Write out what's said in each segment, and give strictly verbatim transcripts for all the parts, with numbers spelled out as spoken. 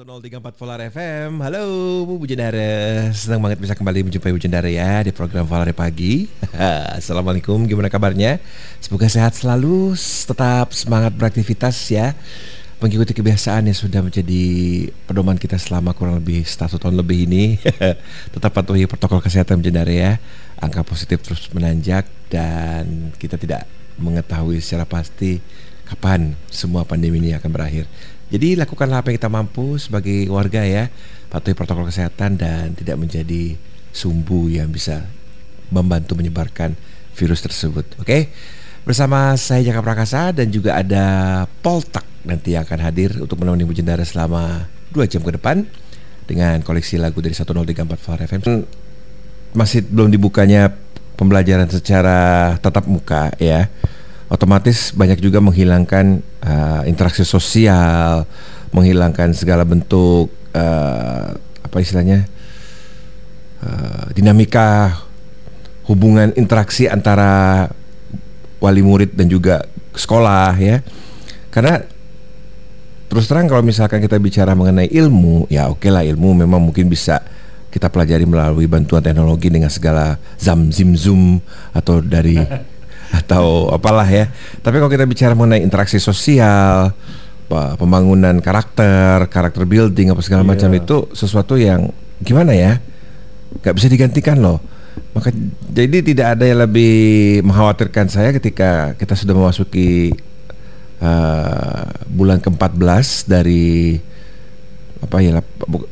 sepuluh tiga puluh empat Volare F M. Halo Bu Jendara, senang banget bisa kembali menjumpai Bu Jendara ya di program Volare Pagi. Assalamualaikum, gimana kabarnya? Semoga sehat selalu, tetap semangat beraktivitas ya, mengikuti kebiasaan yang sudah menjadi pedoman kita selama kurang lebih satu tahun lebih ini. Tetap patuhi protokol kesehatan Jendara ya. Angka positif terus menanjak dan kita tidak mengetahui secara pasti kapan semua pandemi ini akan berakhir. Jadi lakukanlah apa yang kita mampu sebagai warga ya, patuhi protokol kesehatan dan tidak menjadi sumbu yang bisa membantu menyebarkan virus tersebut. Oke? Okay? Bersama saya Jaka Prakasa dan juga ada Poltek nanti yang akan hadir untuk menemani Bu Jendara selama dua jam ke depan dengan koleksi lagu dari sepuluh tiga puluh empat F M. Masih belum dibukanya pembelajaran secara tatap muka ya, otomatis banyak juga menghilangkan uh, interaksi sosial, menghilangkan segala bentuk uh, apa istilahnya uh, dinamika hubungan interaksi antara wali murid dan juga sekolah ya. Karena terus terang kalau misalkan kita bicara mengenai ilmu, ya oke lah, ilmu memang mungkin bisa kita pelajari melalui bantuan teknologi dengan segala zam zim zoom atau dari atau apalah ya. Tapi kalau kita bicara mengenai interaksi sosial, pembangunan karakter, karakter building apa segala yeah. macam, itu sesuatu yang gimana ya, gak bisa digantikan loh. Maka jadi tidak ada yang lebih mengkhawatirkan saya ketika kita sudah memasuki uh, bulan ke empat belas dari apa ya, bu,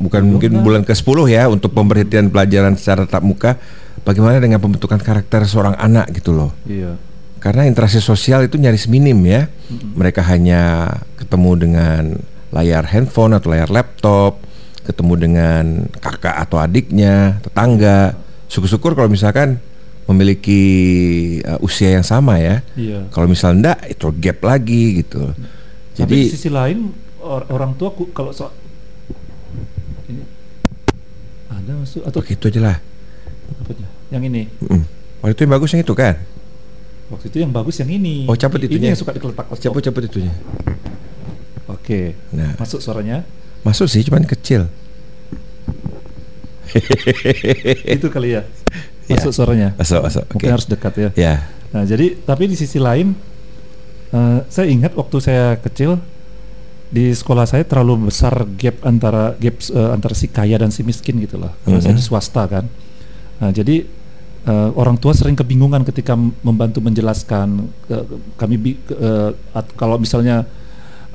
bukan Buka. mungkin bulan ke sepuluh ya untuk pemberhentian pelajaran secara tatap muka. Bagaimana dengan pembentukan karakter seorang anak gitu loh? Iya. Karena interaksi sosial itu nyaris minim ya. Mm-hmm. Mereka hanya ketemu dengan layar handphone atau layar laptop, ketemu dengan kakak atau adiknya, tetangga. Syukur-syukur kalau misalkan memiliki uh, usia yang sama ya. Iya. Kalau misalnya enggak, itu gap lagi gitu. Jadi tapi di sisi lain or- orang tua ku, kalau so- ini ada masuk atau gitu aja lah. Apanya? Yang ini. Mm. Waktu itu yang bagus yang itu kan? Waktu itu yang bagus yang ini. Oh, cabut itunya. Ini yang suka dikeletak. Cabut-cabut itunya. Oke. Nah. Masuk suaranya? Masuk sih, cuman kecil. Itu kali ya. Masuk ya. Suaranya. Masuk, masuk. Mungkin okay. harus dekat ya. Ya. Nah, jadi tapi di sisi lain uh, saya ingat waktu saya kecil di sekolah saya terlalu besar gap antara gap uh, antara si kaya dan si miskin gitu lah. Karena mm-hmm. saya di swasta kan. Nah, jadi uh, orang tua sering kebingungan ketika membantu menjelaskan uh, kami bi- uh, at- kalau misalnya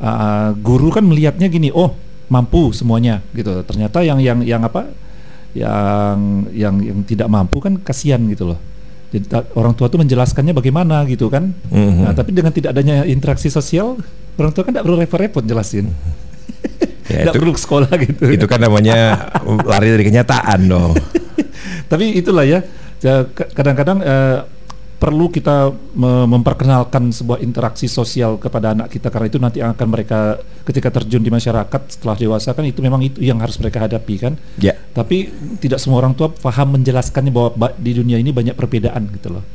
uh, guru kan melihatnya gini, oh mampu semuanya gitu. Ternyata yang yang yang apa? Yang yang yang tidak mampu kan kasihan gitu loh. Jadi ta- orang tua tuh menjelaskannya bagaimana gitu kan. Mm-hmm. Nah, tapi dengan tidak adanya interaksi sosial, orang tua kan tidak perlu repot-repot jelasin. Tidak ya, perlu ke sekolah gitu. Itu kan namanya lari dari kenyataan dong. Tapi itulah ya, kadang-kadang eh, perlu kita memperkenalkan sebuah interaksi sosial kepada anak kita, karena itu nanti akan mereka ketika terjun di masyarakat setelah dewasa kan itu memang itu yang harus mereka hadapi kan. Ya. Tapi tidak semua orang tua paham menjelaskannya bahwa di dunia ini banyak perbedaan gitu loh.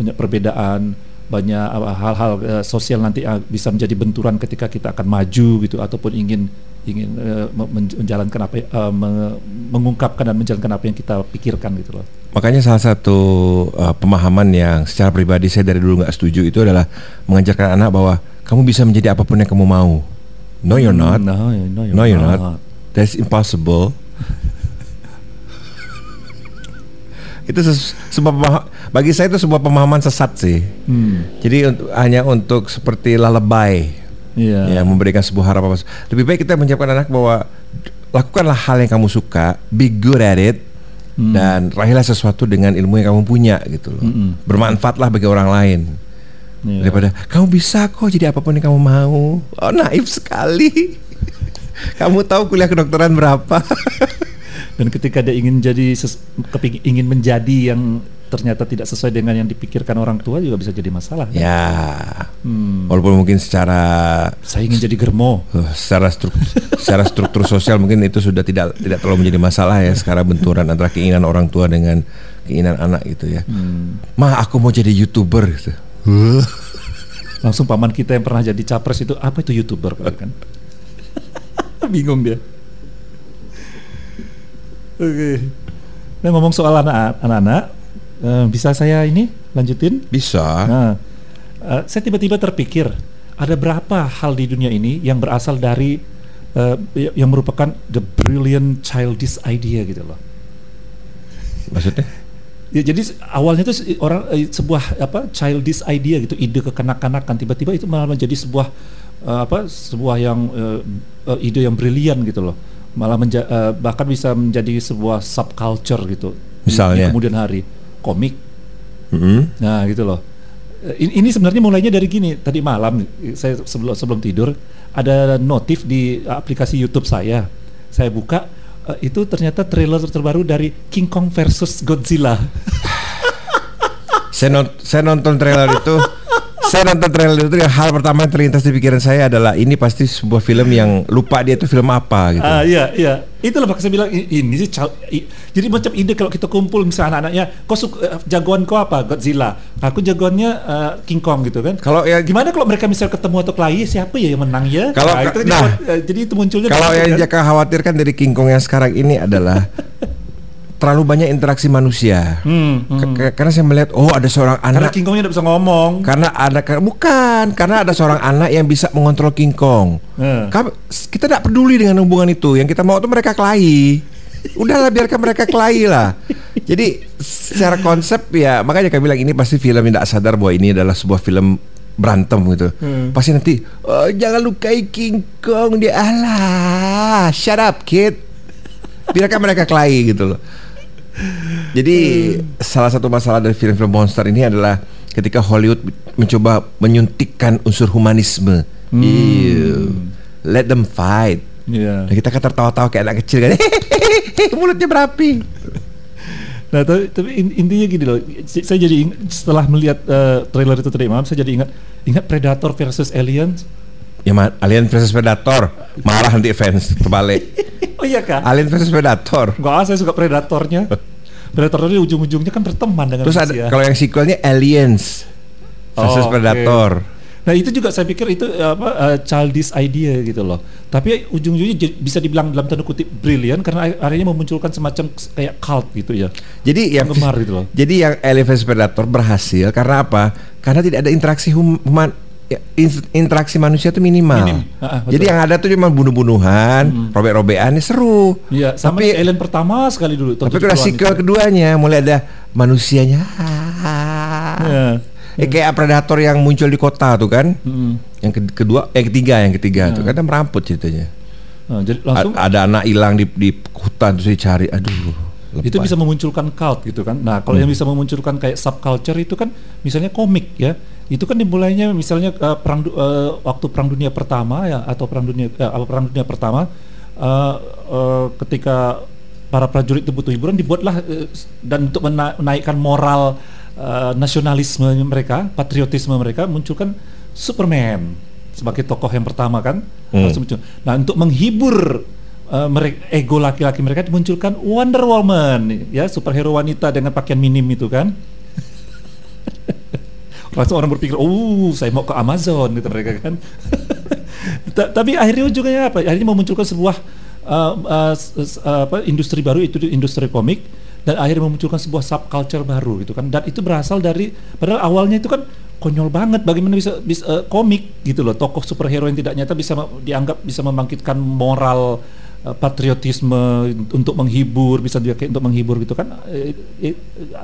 Banyak perbedaan, banyak hal-hal eh, sosial nanti bisa menjadi benturan ketika kita akan maju gitu ataupun ingin ingin uh, menjalankan apa uh, mengungkapkan dan menjalankan apa yang kita pikirkan gitu loh. Makanya salah satu uh, pemahaman yang secara pribadi saya dari dulu nggak setuju itu adalah mengajarkan anak bahwa kamu bisa menjadi apapun yang kamu mau. No you're not. No, no you're, no, you're not. not. That's impossible. Itu ses- sebuah pemah- bagi saya itu sebuah pemahaman sesat sih. Hmm. Jadi untuk, hanya untuk seperti lebay. Yeah. Ya, memberikan sebuah harapan. Lebih baik kita menyiapkan anak bahwa lakukanlah hal yang kamu suka, be good at it, mm. dan raihlah sesuatu dengan ilmu yang kamu punya gitu loh. Mm-mm. Bermanfaatlah bagi orang lain. Yeah. Daripada kamu bisa kok jadi apapun yang kamu mau. Oh, naif sekali. Kamu tahu kuliah kedokteran berapa? Dan ketika dia ingin jadi ses- keping- ingin menjadi yang ternyata tidak sesuai dengan yang dipikirkan orang tua juga bisa jadi masalah kan? Ya hmm. Walaupun mungkin secara saya ingin jadi germo secara struktur, secara struktur sosial mungkin itu sudah tidak tidak terlalu menjadi masalah ya, sekarang benturan antara keinginan orang tua dengan keinginan anak gitu ya. hmm. Mah aku mau jadi YouTuber gitu. Langsung paman kita yang pernah jadi capres itu, apa itu YouTuber kan? Bingung dia. Oke. Okay. Nah, ngomong soal anak-anak, uh, bisa saya ini lanjutin? Bisa. Nah, uh, saya tiba-tiba terpikir, ada berapa hal di dunia ini yang berasal dari uh, yang merupakan the brilliant childish idea gitu loh. Maksudnya? Ya, jadi awalnya itu orang sebuah apa childish idea gitu, ide kekanak-kanakan, tiba-tiba itu malah menjadi sebuah uh, apa sebuah yang uh, uh, ide yang brilian gitu loh. Malah menja- uh, bahkan bisa menjadi sebuah subculture gitu. Misalnya di kemudian hari komik. Mm-hmm. Nah, gitu loh. Ini, ini sebenarnya mulainya dari gini. Tadi malam saya sebelum sebelum tidur ada notif di aplikasi YouTube saya. Saya buka uh, itu ternyata trailer terbaru dari King Kong versus Godzilla. saya, not, saya nonton trailer itu. Saya nonton trailer itu, hal pertama yang terlintas di pikiran saya adalah ini pasti sebuah film yang lupa dia itu film apa gitu. Ah uh, iya iya. Itulah makanya saya bilang ini sih jadi macam ide kalau kita kumpul misalnya anak-anaknya, kok jagoan kau apa? Godzilla. Aku jagoannya uh, King Kong gitu kan. Kalau ya gimana kalau mereka misalnya ketemu atau kelahi siapa ya yang menang ya? Kalau nah, itu nah, jadi, jadi itu munculnya. Kalau yang kan? Jaka khawatirkan dari King Kong yang sekarang ini adalah terlalu banyak interaksi manusia. Hmm, hmm. K- karena saya melihat, oh ada seorang anak. Karena King Kongnya tidak bisa ngomong. Karena ada, bukan, karena ada seorang anak yang bisa mengontrol King Kong. Hmm. Kita tidak peduli dengan hubungan itu. Yang kita mau itu mereka kelahi. Udahlah biarkan mereka kelahi lah. Jadi secara konsep ya, makanya kami bilang ini pasti film yang tidak sadar bahwa ini adalah sebuah film berantem gitu. Hmm. Pasti nanti oh, jangan lukai King Kong dia alah. Shut up kid. Biarkan mereka kelahi gitu loh. Jadi hmm. salah satu masalah dari film-film monster ini adalah ketika Hollywood mencoba menyuntikkan unsur humanisme. Hmm. Ew, let them fight. Yeah. Nah, kita kan tertawa-tawa kayak anak kecil kan, mulutnya berapi. Nah, tapi, tapi intinya gini loh. Saya jadi ingat, setelah melihat uh, trailer itu tadi malam, saya jadi ingat ingat Predator versus Alien. Ya, Alien versus Predator, marah nanti fans terbalik. Oh iya kak? Alien versus Predator. Enggak, saya suka Predatornya. Predatornya ujung-ujungnya kan berteman dengan terus manusia. Terus kalau yang sequelnya Aliens versus oh, Predator. Okay. Nah itu juga saya pikir itu apa uh, childish idea gitu loh. Tapi ujung-ujungnya j- bisa dibilang dalam tanda kutip brilian karena akhirnya memunculkan semacam kayak cult gitu ya. Jadi yang gemar gitu loh. Jadi yang Alien versus Predator berhasil karena apa? Karena tidak ada interaksi human. Ya, interaksi manusia itu minimal. Minim. Ah, jadi yang ada tuh cuma bunuh-bunuhan, hmm. robek-robekan, ini seru. Iya, sama tapi Alien pertama sekali dulu. Tapi udah sequel itu. Keduanya mulai ada manusianya. Ya. Eh, kayak Predator yang muncul di kota tuh kan. Hmm. Yang kedua, eh ketiga, yang ketiga ya. Tuh kan merampok ceritanya. Nah, jadi langsung A- ada anak hilang di, di hutan terus dicari. Aduh. Lepas. Itu bisa memunculkan cult gitu kan. Nah kalau hmm. yang bisa memunculkan kayak subculture itu kan misalnya komik ya. Itu kan dimulainya misalnya uh, perang du- uh, waktu perang dunia pertama ya atau perang dunia apa uh, perang dunia pertama uh, uh, ketika para prajurit itu butuh hiburan dibuatlah uh, dan untuk mena- menaikkan moral uh, nasionalisme mereka, patriotisme mereka munculkan Superman sebagai tokoh yang pertama kan. Hmm. Nah untuk menghibur Uh, mereka, ego laki-laki mereka dimunculkan Wonder Woman ya, superhero wanita dengan pakaian minim itu kan. Langsung orang berpikir, oh saya mau ke Amazon gitu mereka kan. Tapi akhirnya ujungnya apa? Akhirnya memunculkan sebuah uh, uh, uh, apa, industri baru, itu industri komik. Dan akhirnya memunculkan sebuah subculture baru gitu kan. Dan itu berasal dari, padahal awalnya itu kan konyol banget bagaimana bisa, bisa uh, komik gitu loh, tokoh superhero yang tidak nyata bisa me- dianggap bisa membangkitkan moral uh, patriotisme untuk menghibur, bisa dipakai untuk menghibur gitu kan. eh, eh,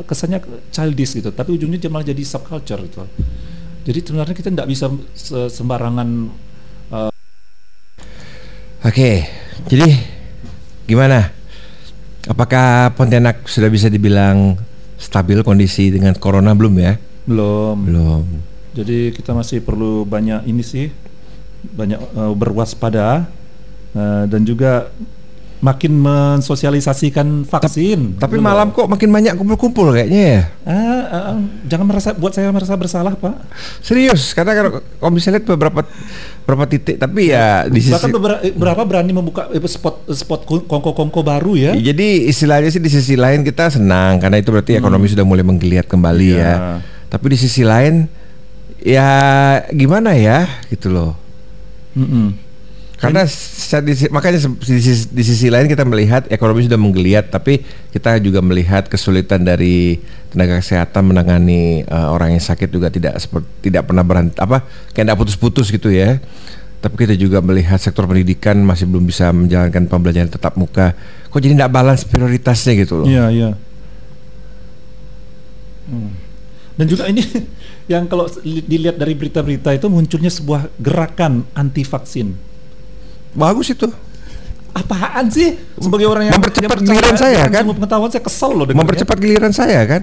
kesannya childish gitu tapi ujungnya malah jadi subculture gitu. Jadi sebenarnya kita tidak bisa sembarangan uh... oke, jadi gimana? Apakah Pontianak sudah bisa dibilang stabil kondisi dengan corona belum ya? Belum. Belum. Jadi kita masih perlu banyak ini sih, banyak uh, berwaspada uh, dan juga makin mensosialisasikan vaksin. Ta- tapi belum. Malam kok makin banyak kumpul-kumpul kayaknya ya. Uh, uh, uh, jangan merasa buat saya merasa bersalah, Pak. Serius, karena kalau, kalau bisa lihat beberapa beberapa titik tapi ya di sisi bahkan beberapa berani membuka spot spot kongko-kongko baru ya. Jadi istilahnya sih di sisi lain kita senang karena itu berarti hmm. ekonomi sudah mulai menggeliat kembali yeah. ya. Tapi di sisi lain ya gimana ya gitu loh. Mm-mm. Karena makanya di sisi, di sisi lain kita melihat ekonomi sudah menggeliat, tapi kita juga melihat kesulitan dari tenaga kesehatan menangani uh, orang yang sakit juga tidak seperti tidak pernah berhenti apa kayak tidak putus-putus gitu ya. Tapi kita juga melihat sektor pendidikan masih belum bisa menjalankan pembelajaran tetap muka. Kok jadi tidak balance prioritasnya gitu loh? Iya iya. Hmm. Dan juga ini yang kalau dilihat dari berita-berita itu munculnya sebuah gerakan anti vaksin. Bagus itu. Apaan sih? Sebagai orang yang mempercepat giliran saya kan. Pengetahuan saya kesel loh. Mempercepat giliran saya kan.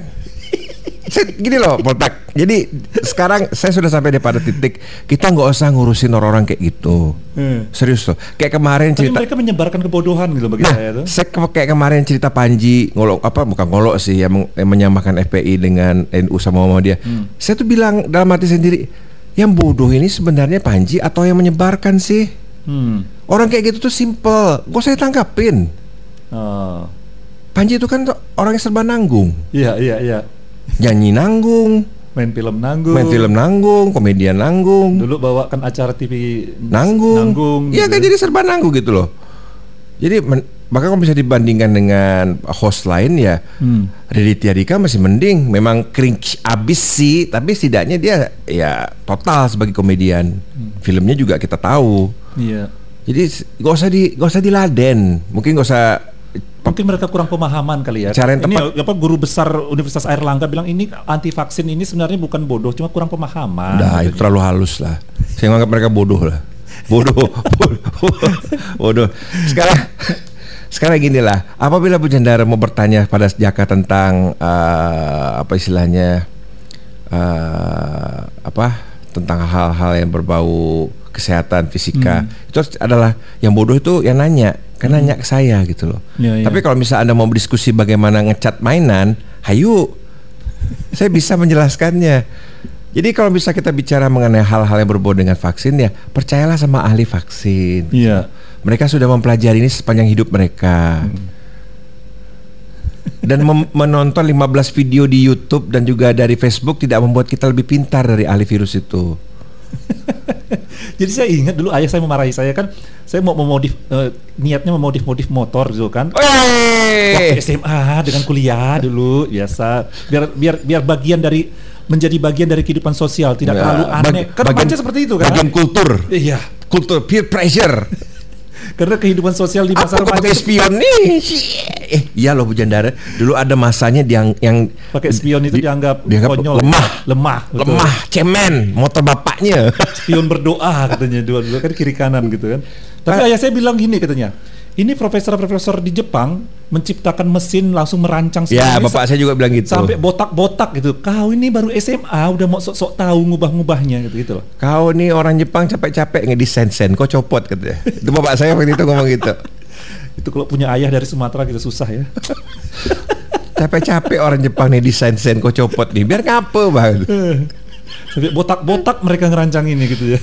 Saya gini loh, Poltek. Jadi sekarang saya sudah sampai di pada titik kita nggak usah ngurusin orang-orang kayak gitu. Hmm. Serius loh. Kayak kemarin cerita. Tapi mereka menyebarkan kebodohan gitu bagi nah, saya tuh. Saya ke kayak kemarin cerita Panji ngolok apa bukan ngolok sih ya menyamakan F P I dengan N U sama Muhammadiyah. Hmm. Saya tuh bilang dalam hati sendiri, yang bodoh ini sebenarnya Panji atau yang menyebarkan sih? Hmm. Orang kayak gitu tuh simple, gak usah ditangkapin. Oh. Panji itu kan orang yang serba nanggung. Iya iya iya. Nyanyi nanggung, main film nanggung, main film nanggung, komedian nanggung. Dulu bawakan acara T V nanggung. nanggung iya gitu. Kan jadi serba nanggung gitu loh. Jadi maka kalau bisa dibandingkan dengan host lain ya, hmm. Raditya Dika masih mending. Memang cringe abis sih, tapi setidaknya dia ya total sebagai komedian. Hmm. Filmnya juga kita tahu. Iya. Jadi gak usah di gak usah diladen. Mungkin gak usah mungkin mereka kurang pemahaman kali ya. Cara yang tepat. Ini apa guru besar Universitas Airlangga bilang ini anti vaksin ini sebenarnya bukan bodoh, cuma kurang pemahaman. Nah, itu terlalu halus lah. Saya menganggap mereka bodoh lah. Bodoh. bodoh. bodoh. Sekarang sekarang ginilah, apabila Bujandara mau bertanya pada Jaka tentang uh, apa istilahnya uh, apa tentang hal-hal yang berbau kesehatan fisika, hmm. itu adalah yang bodoh itu yang nanya, kan hmm. nanya ke saya gitu loh. Ya, tapi ya. Kalau misalnya Anda mau berdiskusi bagaimana ngecat mainan, hayu, saya bisa menjelaskannya. Jadi kalau bisa kita bicara mengenai hal-hal yang berbau dengan vaksin ya, percayalah sama ahli vaksin. Iya. Mereka sudah mempelajari ini sepanjang hidup mereka. Hmm. Dan menonton lima belas video di YouTube dan juga dari Facebook tidak membuat kita lebih pintar dari ahli virus itu. Jadi saya ingat dulu ayah saya memarahi saya kan, saya mau memodif uh, niatnya memodif-modif motor gitu kan. Waktu S M A dengan kuliah dulu biasa biar biar biar bagian dari menjadi bagian dari kehidupan sosial tidak ya, terlalu aneh. Karena bagian seperti itu kan. Bagian kultur. Iya, kultur peer pressure. Karena kehidupan sosial di masa remaja pakai spion nih. Eh, iya loh Bujandara. Dulu ada masanya yang yang pakai spion itu di, dianggap, dianggap konyol, lemah, lemah, betul. lemah, cemen, motor bapaknya. Spion berdoa katanya dua-dua kan kiri kanan gitu kan. Tapi ayah saya bilang gini katanya. Ini profesor-profesor di Jepang menciptakan mesin langsung merancang. Ya, bapak saya juga bilang gitu. Sampai botak-botak gitu. Kau ini baru S M A udah mau sok-sok tahu ngubah-ngubahnya gitu-gitu loh. Kau nih orang Jepang capek-capek ngedesain-sen, kok copot gitu. Itu bapak saya waktu itu ngomong gitu. Itu kalau punya ayah dari Sumatera kita susah ya. Capek-capek orang Jepang nih desain-sen kok copot nih. Biar ngape banget. Sampai botak-botak mereka ngerancang ini gitu ya.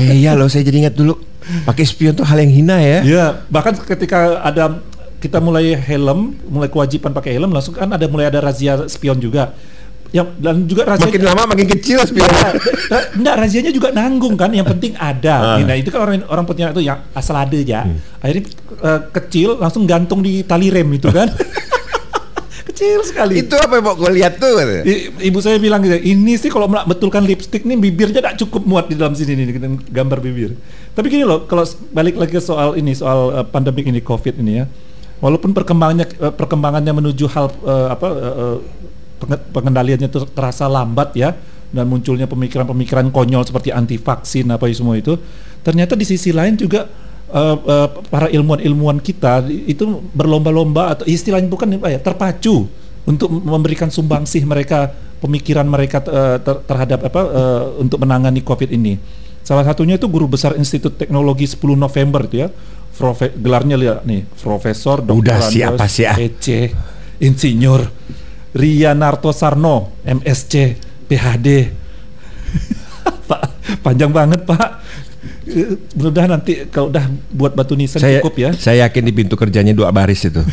Eh, iya loh, saya jadi ingat dulu. Pakai spion tuh hal yang hina ya. Iya, bahkan ketika ada kita mulai helm, mulai kewajiban pakai helm langsung kan ada mulai ada razia spion juga. Yang dan juga razia makin lama makin kecil spionnya. Enggak, razianya juga nanggung kan, yang penting ada. Nah, itu kan orang orang Pontianak itu yang asal ada ya. Hmm. Akhirnya uh, kecil langsung gantung di tali rem itu kan. Kecil sekali. Itu apa yang mau gue lihat tuh? I, ibu saya bilang gitu, ini sih kalau betulkan lipstick nih bibirnya tak cukup muat di dalam sini nih, gambar bibir. Tapi gini loh, kalau balik lagi ke soal ini, soal uh, pandemik ini, COVID ini ya, walaupun perkembangannya uh, perkembangannya menuju hal uh, apa uh, pengendaliannya terasa lambat ya, dan munculnya pemikiran-pemikiran konyol seperti anti vaksin apa semua itu, ternyata di sisi lain juga Uh, uh, para ilmuwan-ilmuwan kita itu berlomba-lomba atau istilahnya bukan ya, terpacu untuk memberikan sumbangsih mereka, pemikiran mereka uh, ter terhadap apa uh, untuk menangani COVID ini. Salah satunya itu guru besar Institut Teknologi sepuluh November itu ya, Profe gelarnya lihat nih, Profesor Doktor siapa sih E C Insinyur Rianarto Sarno M S C P H D. Pak, panjang banget Pak. Mudah-mudahan nanti kalau udah buat batu nisan saya, cukup ya. Saya yakin di pintu kerjanya dua baris itu.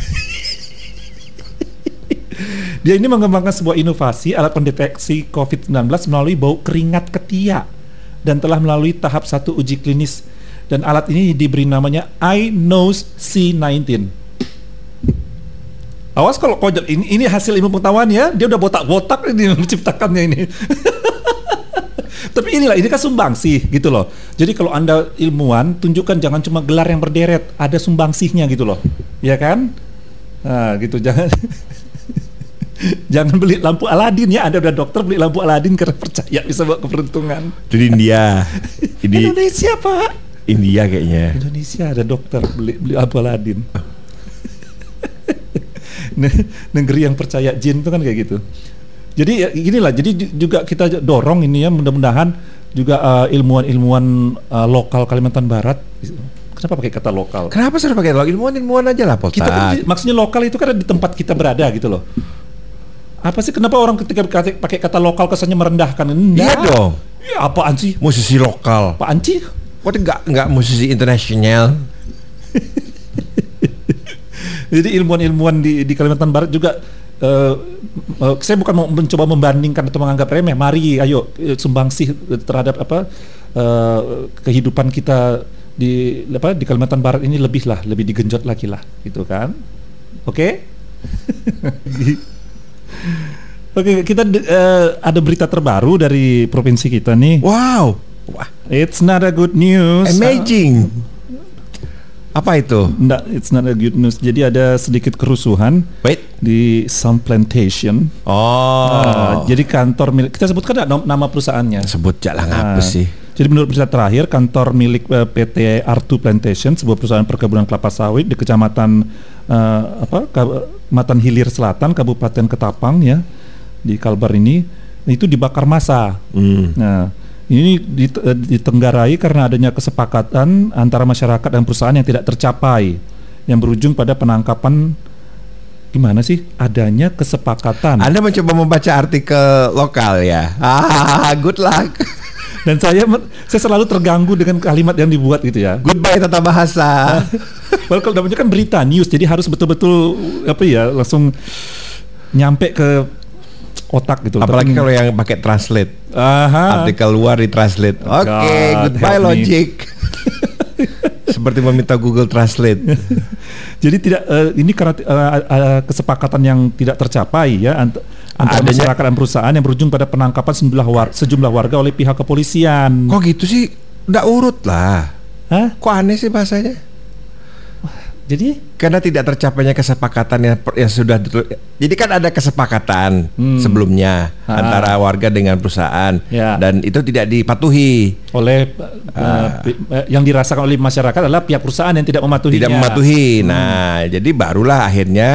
Dia ini mengembangkan sebuah inovasi alat pendeteksi covid sembilan belas melalui bau keringat ketiak dan telah melalui tahap satu uji klinis dan alat ini diberi namanya i-nose C nineteen. Awas kalau kau ini, ini hasil ilmu pengetahuan ya, dia udah botak-botak ini menciptakannya ini. Tapi inilah, ini kan sumbangsih gitu loh. Jadi kalau Anda ilmuwan, tunjukkan jangan cuma gelar yang berderet, ada sumbangsihnya gitu loh. Ya kan? Nah, gitu jangan jangan beli lampu Aladin ya. Anda udah dokter beli lampu Aladin karena percaya bisa bawa keberuntungan. Itu India. Ini Indonesia, Pak. India kayaknya. Indonesia ada dokter beli beli lampu Aladin. Negeri yang percaya jin itu kan kayak gitu. Jadi ya, inilah, jadi juga kita dorong ini ya, mudah-mudahan juga uh, ilmuwan-ilmuwan uh, lokal Kalimantan Barat. Kenapa pakai kata lokal? Kenapa sih pakai lokal? Ilmuwan-ilmuwan aja lah, Poltek. Kita kan, maksudnya lokal itu kan di tempat kita berada gitu loh. Apa sih kenapa orang ketika pakai kata lokal kesannya merendahkan? Nggak. Iya dong. Ya, apaan sih? Musisi lokal. Apaan sih? Kok enggak enggak musisi internasional? Jadi ilmuwan-ilmuwan di, di Kalimantan Barat juga uh, uh, saya bukan mau mencoba membandingkan atau menganggap remeh. Mari, ayo sumbangsih terhadap apa uh, kehidupan kita di apa di Kalimantan Barat ini lebih lah, lebih digenjot lagi lah, gitu kan? Oke? Okay? Oke, okay, kita uh, ada berita terbaru dari provinsi kita nih. Wow, wah, it's not a good news. Amazing. Uh, Apa itu? Nggak, it's not a good news. Jadi ada sedikit kerusuhan. Wait. Di some plantation. Oh. Nah, jadi kantor milik, kita sebutkan nggak nama perusahaannya? Sebut jalan nah, apa sih? Jadi menurut berita terakhir, kantor milik uh, P T R dua Plantation, sebuah perusahaan perkebunan kelapa sawit di kecamatan uh, apa? Matan Hilir Selatan, Kabupaten Ketapang ya, di Kalbar ini, itu dibakar massa. Hmm. Nah. Ini ditenggarai karena adanya kesepakatan antara masyarakat dan perusahaan yang tidak tercapai, yang berujung pada penangkapan. Gimana sih adanya kesepakatan? Anda mencoba membaca artikel lokal ya? Ah, good luck. Dan saya saya selalu terganggu dengan kalimat yang dibuat gitu ya. Goodbye tata bahasa. Well, kalau namanya kan berita news, jadi harus betul-betul apa ya, langsung nyampe ke otak gitu. Apalagi kalau yang pakai translate. Aha. Artikel luar di translate. Oke, okay, goodbye logic. Seperti meminta Google Translate. Jadi tidak uh, ini karena uh, uh, kesepakatan yang tidak tercapai ya ant- antara adanya masyarakat dan perusahaan yang berujung pada penangkapan sejumlah war- sejumlah warga oleh pihak kepolisian. Kok gitu sih? Nggak urut lah. Hah? Kok aneh sih bahasanya? Jadi karena tidak tercapainya kesepakatan yang, yang sudah ditul- jadi kan ada kesepakatan hmm. sebelumnya ha. antara warga dengan perusahaan ya. Dan itu tidak dipatuhi oleh uh, uh, yang dirasakan oleh masyarakat adalah pihak perusahaan yang tidak mematuhinya. Tidak mematuhi. Hmm. Nah, jadi barulah akhirnya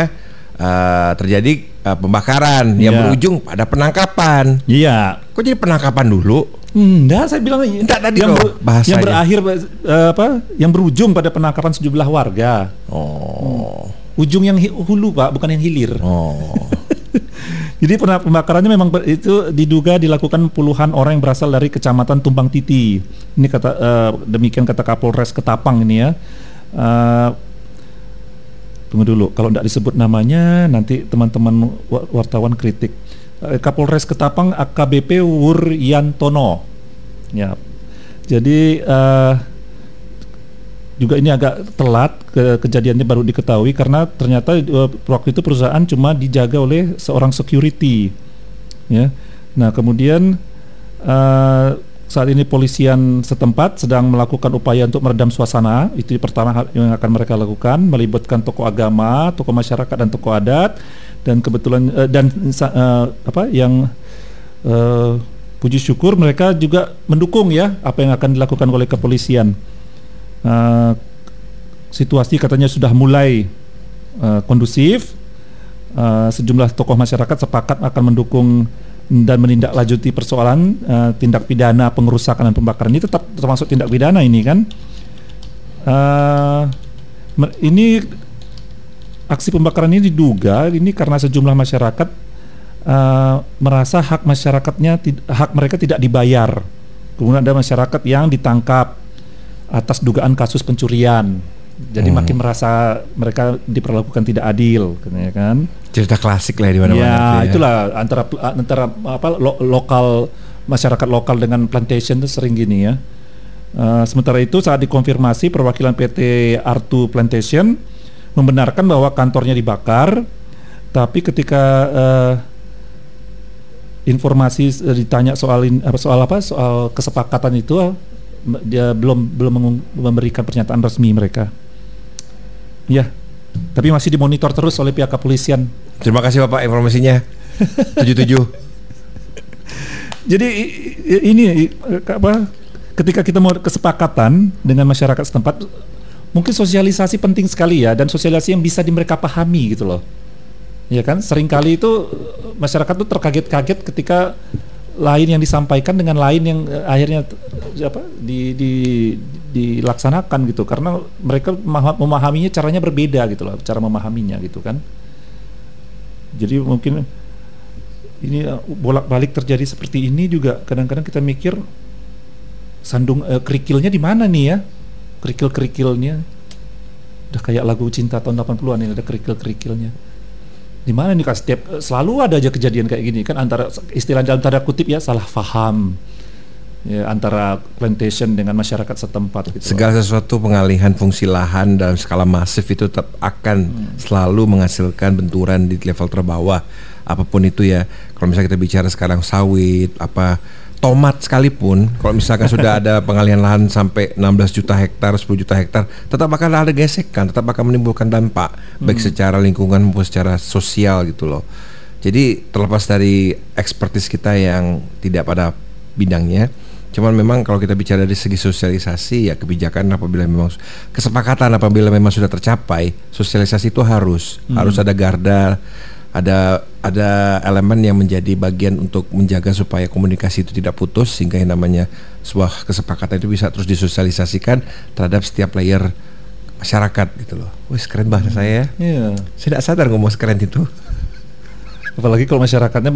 uh, terjadi uh, pembakaran ya. Yang berujung pada penangkapan. Iya. Kok jadi penangkapan dulu? Enggak, saya bilang enggak tadi yang, ber, yang berakhir uh, apa? Yang berujung pada penangkapan sejumlah warga. Oh. Ujung yang hulu, Pak, bukan yang hilir. Oh. Jadi pembakarannya memang itu diduga dilakukan puluhan orang yang berasal dari Kecamatan Tumbang Titi. Ini kata uh, demikian kata Kapolres Ketapang ini ya. Uh, tunggu dulu, kalau enggak disebut namanya nanti teman-teman wartawan kritik. Kapolres Ketapang A K B P Wuryanto ya. Jadi uh, juga ini agak telat ke, kejadiannya baru diketahui karena ternyata uh, waktu itu perusahaan cuma dijaga oleh seorang security ya. Nah kemudian uh, saat ini polisian setempat sedang melakukan upaya untuk meredam suasana. Itu pertama yang akan mereka lakukan, melibatkan tokoh agama, tokoh masyarakat dan tokoh adat. Dan kebetulan uh, dan uh, apa yang uh, puji syukur mereka juga mendukung ya apa yang akan dilakukan oleh kepolisian. Uh, situasi katanya sudah mulai uh, kondusif. Uh, sejumlah tokoh masyarakat sepakat akan mendukung dan menindaklanjuti persoalan uh, tindak pidana pengerusakan dan pembakaran ini, tetap termasuk tindak pidana ini kan. Uh, ini aksi pembakaran ini diduga ini karena sejumlah masyarakat uh, merasa hak masyarakatnya tid- hak mereka tidak dibayar. Kemudian ada masyarakat yang ditangkap atas dugaan kasus pencurian. Jadi hmm. makin merasa mereka diperlakukan tidak adil, kan? Cerita klasik lah di mana-mana. Ya, ya, itulah antara antara apa lo, lokal masyarakat lokal dengan plantation itu sering gini ya. Uh, sementara itu saat dikonfirmasi, perwakilan P T R dua Plantation membenarkan bahwa kantornya dibakar, tapi ketika uh, informasi uh, ditanya soal in, soal apa soal kesepakatan itu, uh, dia belum belum memberikan pernyataan resmi mereka. Ya, tapi masih dimonitor terus oleh pihak kepolisian. Terima kasih Bapak informasinya. tujuh tujuh Jadi ini apa? Ketika kita mau kesepakatan dengan masyarakat setempat, mungkin sosialisasi penting sekali ya, dan sosialisasi yang bisa di mereka pahami gitu loh. Ya kan, seringkali itu masyarakat tuh terkaget-kaget ketika lain yang disampaikan dengan lain yang akhirnya apa di, di, dilaksanakan gitu, karena mereka memahaminya caranya berbeda gitu loh, cara memahaminya gitu kan. Jadi mungkin ini bolak-balik terjadi seperti ini juga. Kadang-kadang kita mikir sandung eh, kerikilnya di mana nih ya? Kerikil-kerikilnya udah kayak lagu cinta tahun delapan puluhan ini, ada kerikil-kerikilnya. Di mana nih, Kak? Setiap selalu ada aja kejadian kayak gini kan, antara istilah dalam tanda kutip ya salah paham ya, antara plantation dengan masyarakat setempat gitu. Segala sesuatu pengalihan fungsi lahan dalam skala masif itu tetap akan hmm. selalu menghasilkan benturan di level terbawah apapun itu ya. Kalau misalnya kita bicara sekarang sawit, apa tomat sekalipun, kalau misalkan sudah ada pengalihan lahan sampai enam belas juta hektar, sepuluh juta hektar, tetap akan ada gesekan, tetap akan menimbulkan dampak hmm. baik secara lingkungan maupun secara sosial gitu loh. Jadi terlepas dari ekspertis kita yang tidak pada bidangnya, cuman memang kalau kita bicara dari segi sosialisasi ya, kebijakan apabila memang kesepakatan apabila memang sudah tercapai, sosialisasi itu harus hmm. harus ada garda, ada ada elemen yang menjadi bagian untuk menjaga supaya komunikasi itu tidak putus, sehingga yang namanya sebuah kesepakatan itu bisa terus disosialisasikan terhadap setiap layer masyarakat gitu loh. Wih, keren banget hmm. saya ya. Yeah. Saya tidak sadar ngomong sekeren itu. Apalagi kalau masyarakatnya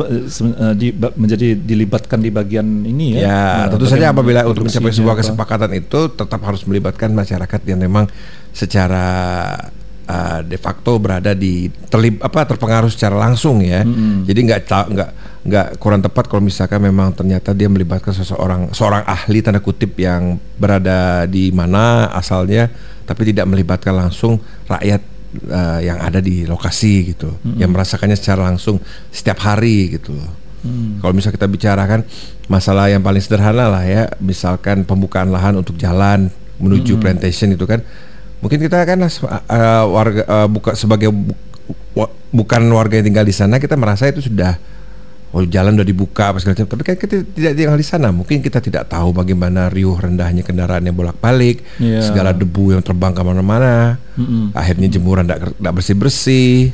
di, menjadi dilibatkan di bagian ini ya. Ya, nah, tentu saja apabila untuk mencapai sebuah kesepakatan apa? Itu tetap harus melibatkan masyarakat yang memang secara Uh, de facto berada di terlib, apa terpengaruh secara langsung ya. Mm-hmm. Jadi nggak nggak nggak kurang tepat kalau misalkan memang ternyata dia melibatkan seseorang seorang ahli tanda kutip yang berada di mana asalnya, tapi tidak melibatkan langsung rakyat uh, yang ada di lokasi gitu, mm-hmm. yang merasakannya secara langsung setiap hari gitu. Mm-hmm. Kalau misalnya kita bicarakan masalah yang paling sederhana lah ya, misalkan pembukaan lahan untuk jalan menuju mm-hmm. plantation itu kan. Mungkin kita kan uh, warga uh, buka sebagai bu, wa, bukan warga yang tinggal di sana, kita merasa itu sudah oh, jalan sudah dibuka apa segala macam, tapi kan kita tidak tinggal di sana. Mungkin kita tidak tahu bagaimana riuh rendahnya kendaraan yang bolak-balik, yeah. segala debu yang terbang ke mana-mana, mm-hmm. akhirnya jemuran tidak bersih-bersih.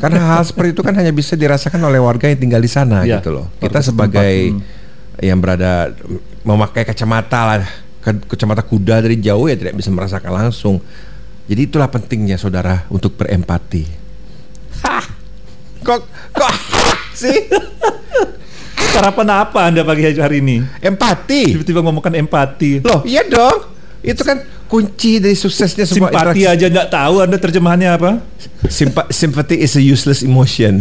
Karena hal seperti itu kan hanya bisa dirasakan oleh warga yang tinggal di sana yeah. gitu loh. Kita sebagai tempat, yang berada memakai kacamata lah, kacamata kuda dari jauh ya tidak bisa merasakan langsung. Jadi itulah pentingnya saudara untuk berempati. Hah? Kok kok sih? Sarapan apa Anda pagi hari ini? Empati. Tiba-tiba ngomongkan empati. Loh, iya dong. Itu kan kunci dari suksesnya semua. Simpati aja enggak tahu Anda terjemahannya apa? Simpa- sympathy is a useless emotion.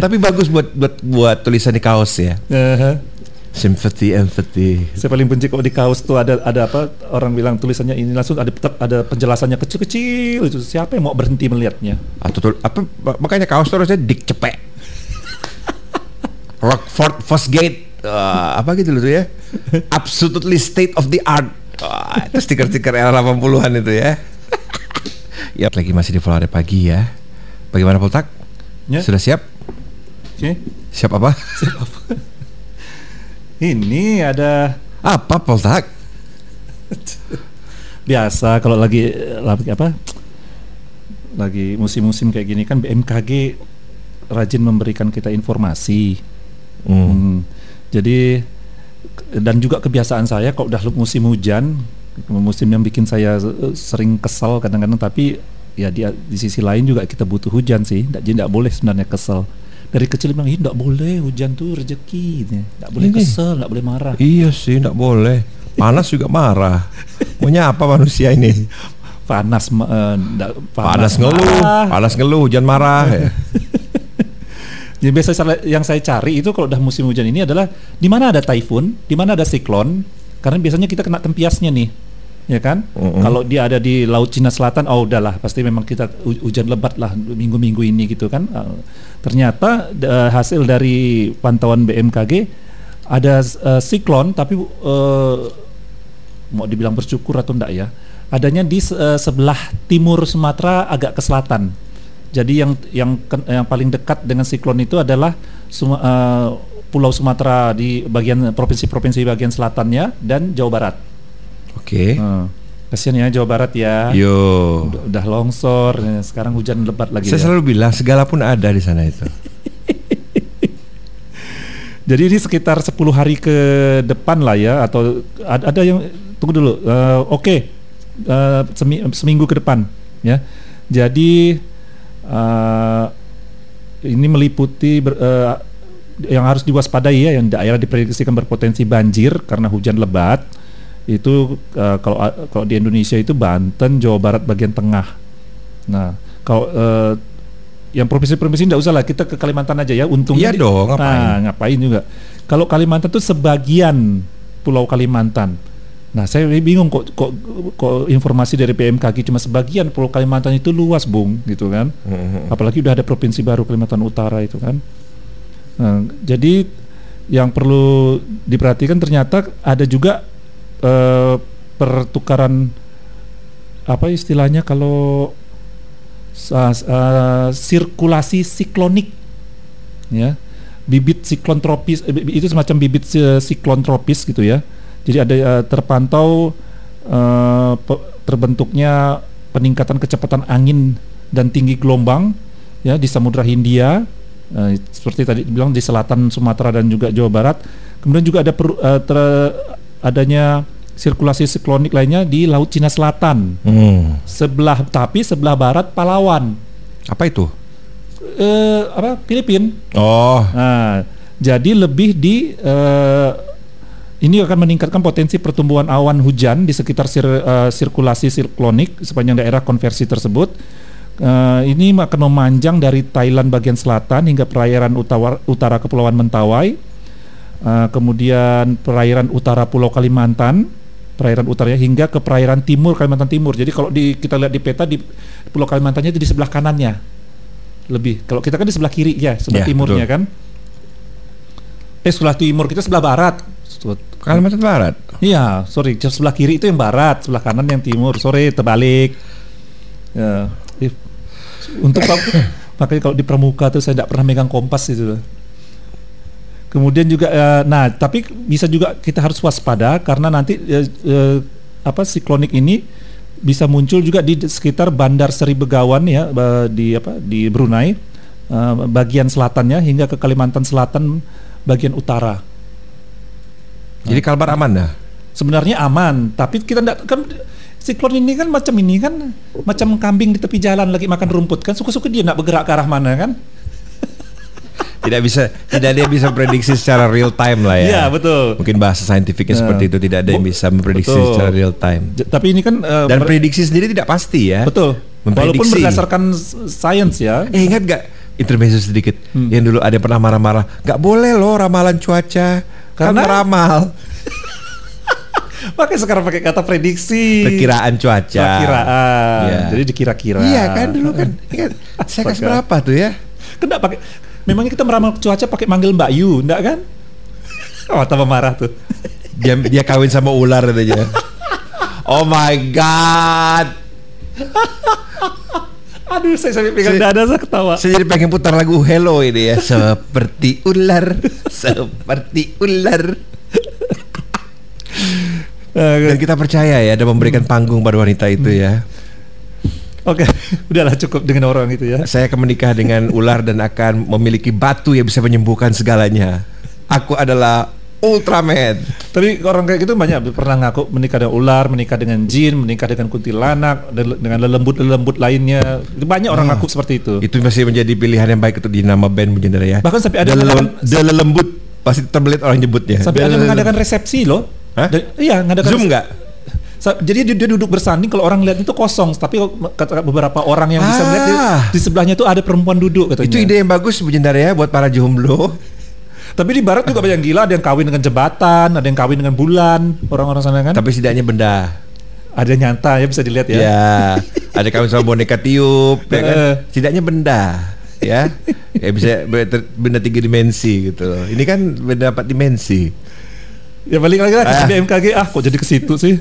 Tapi bagus buat buat buat tulisan di kaos ya. Uh-huh. Sympathy, empathy. Saya paling benci kalau di kaos tuh ada ada apa orang bilang tulisannya ini langsung ada ada penjelasannya kecil-kecil itu, siapa yang mau berhenti melihatnya? Atau apa makanya kaos tuh harusnya dik cepek. Rockford Fosgate uh, apa gitu loh tuh ya. Absolutely state of the art. Uh, itu stiker-stiker era delapan puluhan itu ya. Ya lagi masih di Volare pagi ya. Bagaimana Poltak? Ya. Sudah siap? Okay. Siap apa? Siap apa? Ini ada apa Poltak? Biasa kalau lagi lagi apa? Lagi musim-musim kayak gini kan B M K G rajin memberikan kita informasi. Hmm. Hmm. Jadi dan juga kebiasaan saya kalau udah musim hujan, musim yang bikin saya sering kesal kadang-kadang, tapi ya di, di sisi lain juga kita butuh hujan sih. Jadi tidak boleh sebenarnya kesal. Dari kecil memang tidak boleh, hujan tuh rezeki, tidak boleh kesel, tidak boleh marah. Iya sih, tidak boleh. Panas juga marah. Maunya apa manusia ini? Panas, uh, panas, panas ngeluh, marah. Panas ngeluh, hujan marah. Ya. Yang biasa yang saya cari itu kalau udah musim hujan ini adalah di mana ada typhoon, di mana ada siklon, karena biasanya kita kena tempiasnya nih, ya kan? Mm-hmm. Kalau dia ada di Laut Cina Selatan, oh udahlah, pasti memang kita hujan lebat lah minggu-minggu ini gitu kan. Ternyata hasil dari pantauan B M K G ada uh, siklon, tapi uh, mau dibilang bersyukur atau enggak ya, adanya di uh, sebelah timur Sumatera agak ke selatan. Jadi yang yang yang paling dekat dengan siklon itu adalah Suma, uh, Pulau Sumatera di bagian provinsi-provinsi bagian selatannya dan Jawa Barat. Oke. Okay. Hmm. Kasian ya Jawa Barat ya. Yo. Udah, udah longsor, sekarang hujan lebat lagi. Saya ya. selalu bilang segala pun ada di sana itu. Jadi ini sekitar sepuluh hari ke depan lah ya, atau ada, ada yang tunggu dulu. Uh, Oke, okay. uh, seminggu ke depan ya. Jadi Uh, ini meliputi ber, uh, yang harus diwaspadai ya, yang daerah diprediksikan berpotensi banjir karena hujan lebat itu uh, kalau uh, kalau di Indonesia itu Banten, Jawa Barat bagian tengah. Nah, kalau uh, yang provinsi-provinsi tidak usah lah, kita ke Kalimantan aja ya. Untungnya. Iya dong. Ngapain? Nah, ngapain juga. Kalau Kalimantan itu sebagian Pulau Kalimantan. Nah, saya bingung kok, kok kok informasi dari B M K G cuma sebagian Pulau Kalimantan itu luas, Bung, gitu kan. Mm-hmm. Apalagi udah ada provinsi baru Kalimantan Utara itu kan. Nah, jadi yang perlu diperhatikan ternyata ada juga eh, pertukaran apa istilahnya kalau uh, uh, sirkulasi siklonik ya. Bibit siklon tropis eh, itu semacam bibit uh, siklon tropis gitu ya. Jadi ada uh, terpantau uh, pe- terbentuknya peningkatan kecepatan angin dan tinggi gelombang ya di Samudra Hindia uh, seperti tadi bilang di selatan Sumatera dan juga Jawa Barat. Kemudian juga ada per- uh, ter- adanya sirkulasi siklonik lainnya di Laut Cina Selatan. Hmm. Sebelah tapi sebelah barat Palawan. Apa itu? Uh, apa Filipina. Oh. Nah, jadi lebih di uh, ini akan meningkatkan potensi pertumbuhan awan hujan di sekitar sir, uh, sirkulasi siklonik sepanjang daerah konversi tersebut. Uh, ini akan memanjang dari Thailand bagian selatan hingga perairan utara, utara Kepulauan Mentawai, uh, kemudian perairan utara Pulau Kalimantan, perairan utaranya hingga ke perairan timur Kalimantan Timur. Jadi kalau di, kita lihat di peta di Pulau Kalimantannya itu di sebelah kanannya lebih. Kalau kita kan di sebelah kiri ya, sebelah ya, timurnya betul. kan. Eh sebelah timur kita sebelah barat. Kalimantan Barat. Iya, sorry, sebelah kiri itu yang barat, sebelah kanan yang timur. Sorry, terbalik. Ya. Untuk makanya kalau di pramuka tuh saya tidak pernah megang kompas itu. Kemudian juga, eh, nah, tapi bisa juga kita harus waspada karena nanti eh, eh, apa siklonik ini bisa muncul juga di sekitar Bandar Seri Begawan ya di apa di Brunei eh, bagian selatannya hingga ke Kalimantan Selatan bagian utara. Jadi kabar aman dah. Sebenarnya aman, tapi kita enggak kan siklon ini kan macam ini kan macam kambing di tepi jalan lagi makan rumput kan suka-suka dia enggak bergerak ke arah mana kan? Tidak bisa, tidak dia bisa prediksi secara real time lah ya. Iya, betul. Mungkin bahasa saintifiknya nah, seperti itu tidak ada yang bisa memprediksi betul. secara real time. J- tapi ini kan uh, dan ber- prediksi sendiri tidak pasti ya. Betul. Walaupun berdasarkan sains ya. Eh ingat enggak intermezzo sedikit. Hmm. Yang dulu ada yang pernah marah-marah, enggak boleh loh ramalan cuaca. Karena ramal, makanya sekarang pakai kata prediksi. Perkiraan cuaca. Perkiraan. Ya. Jadi dikira-kira. Iya kan dulu kan. Ingat, saya kasih berapa tuh ya? Kenapa pakai? Memangnya kita meramal cuaca pakai manggil Mbak Yu, enggak kan? Oh tambah marah tuh. Dia, dia kawin sama ular aja. Oh my god. Aduh, saya sampai pegang dada, saya ketawa. Saya jadi pengen putar lagu Hello ini ya. Seperti ular, seperti ular. Dan kita percaya ya, ada memberikan panggung pada wanita itu ya. Oke, okay. Udahlah cukup dengan orang itu ya. Saya akan menikah dengan ular dan akan memiliki batu yang bisa menyembuhkan segalanya. Aku adalah Ultraman. Tapi orang kayak gitu banyak pernah ngaku menikah dengan ular, menikah dengan jin, menikah dengan kuntilanak, dengan lelembut-lelembut lainnya. Banyak orang ngaku oh, seperti itu. Itu masih menjadi pilihan yang baik untuk di nama band mungkin ya. Bahkan sampai ada lelembut pasti terbelit orang nyebutnya. Sampai ada mengadakan resepsi loh. Hah? Iya, ngadakan. Zoom enggak? Jadi dia duduk bersanding, kalau orang lihat itu kosong, tapi beberapa orang yang ah. bisa melihat di sebelahnya itu ada perempuan duduk katanya. Itu ide yang bagus sebenarnya buat para jomblo. Tapi di barat juga banyak yang gila, ada yang kawin dengan jembatan, ada yang kawin dengan bulan, orang-orang sana kan. Tapi setidaknya benda ada nyata ya, bisa dilihat ya. Ya, ada kawin sama boneka tiup, ya kan? Setidaknya benda ya, ya bisa benda tiga dimensi gitu. Ini kan benda empat dimensi. Ya balik lagi ah. ke B M K G, ah kok jadi ke situ sih.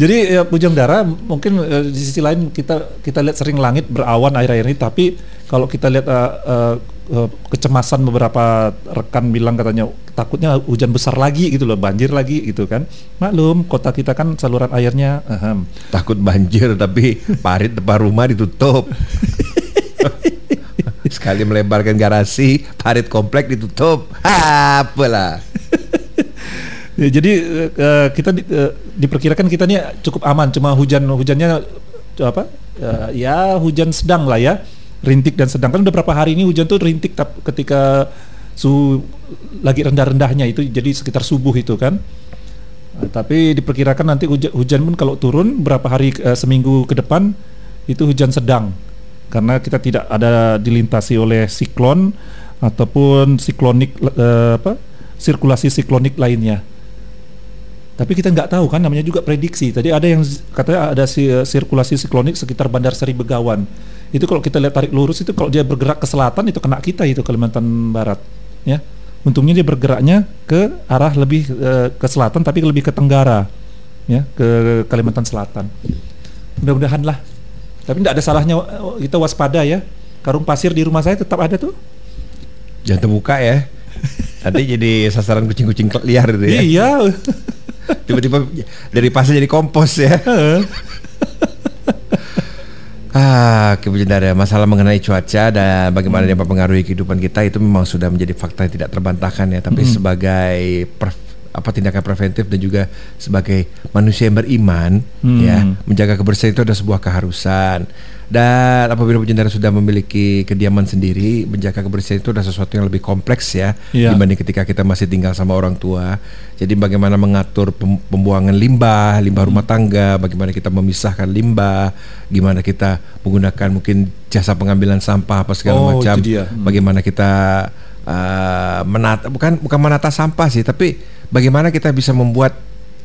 Jadi ya, Pujang Dara mungkin uh, di sisi lain kita kita lihat sering langit berawan akhir-akhir ini, tapi kalau kita lihat uh, uh, uh, kecemasan beberapa rekan bilang katanya takutnya hujan besar lagi gitu loh, banjir lagi gitu kan. Maklum kota kita kan saluran airnya uh-huh. takut banjir, tapi parit depan rumah ditutup. Sekali melebarkan garasi, parit komplek ditutup. Ha, apalah. Ya, jadi uh, kita di, uh, diperkirakan kita ini cukup aman, cuma hujan hujannya apa? Uh, ya hujan sedang lah ya, rintik dan sedang. Kan udah berapa hari ini hujan tuh rintik, tapi ketika suhu lagi rendah-rendahnya itu, jadi sekitar subuh itu kan. Uh, tapi diperkirakan nanti hujan, hujan pun kalau turun berapa hari uh, seminggu ke depan itu hujan sedang, karena kita tidak ada dilintasi oleh siklon ataupun siklonik uh, apa? sirkulasi siklonik lainnya. Tapi kita nggak tahu kan, namanya juga prediksi. Tadi ada yang katanya ada si, uh, sirkulasi siklonik sekitar Bandar Seri Begawan. Itu kalau kita lihat tarik lurus itu, kalau dia bergerak ke selatan itu kena kita itu Kalimantan Barat. Ya, untungnya dia bergeraknya ke arah lebih uh, ke selatan, tapi lebih ke tenggara, ya ke Kalimantan Selatan. Mudah-mudahan lah. Tapi nggak ada salahnya kita waspada ya. Karung pasir di rumah saya tetap ada tuh. Jangan terbuka ya. Nanti jadi sasaran kucing-kucing liar itu ya. Iya. Tiba-tiba dari pasir jadi kompos ya. Ah, kebetulan masalah mengenai cuaca dan bagaimana hmm. dia mempengaruhi kehidupan kita itu memang sudah menjadi fakta yang tidak terbantahkan ya. Tapi hmm. sebagai per, apa tindakan preventif dan juga sebagai manusia yang beriman hmm. ya, menjaga kebersihan itu adalah sebuah keharusan. Dan apabila pengendara sudah memiliki kediaman sendiri, menjaga kebersihan itu adalah sesuatu yang lebih kompleks ya, yeah. dibanding ketika kita masih tinggal sama orang tua. Jadi bagaimana mengatur pembuangan limbah, limbah rumah tangga, bagaimana kita memisahkan limbah, gimana kita menggunakan mungkin jasa pengambilan sampah apa segala oh, macam, hmm. bagaimana kita uh, menata, bukan bukan menata sampah sih, tapi bagaimana kita bisa membuat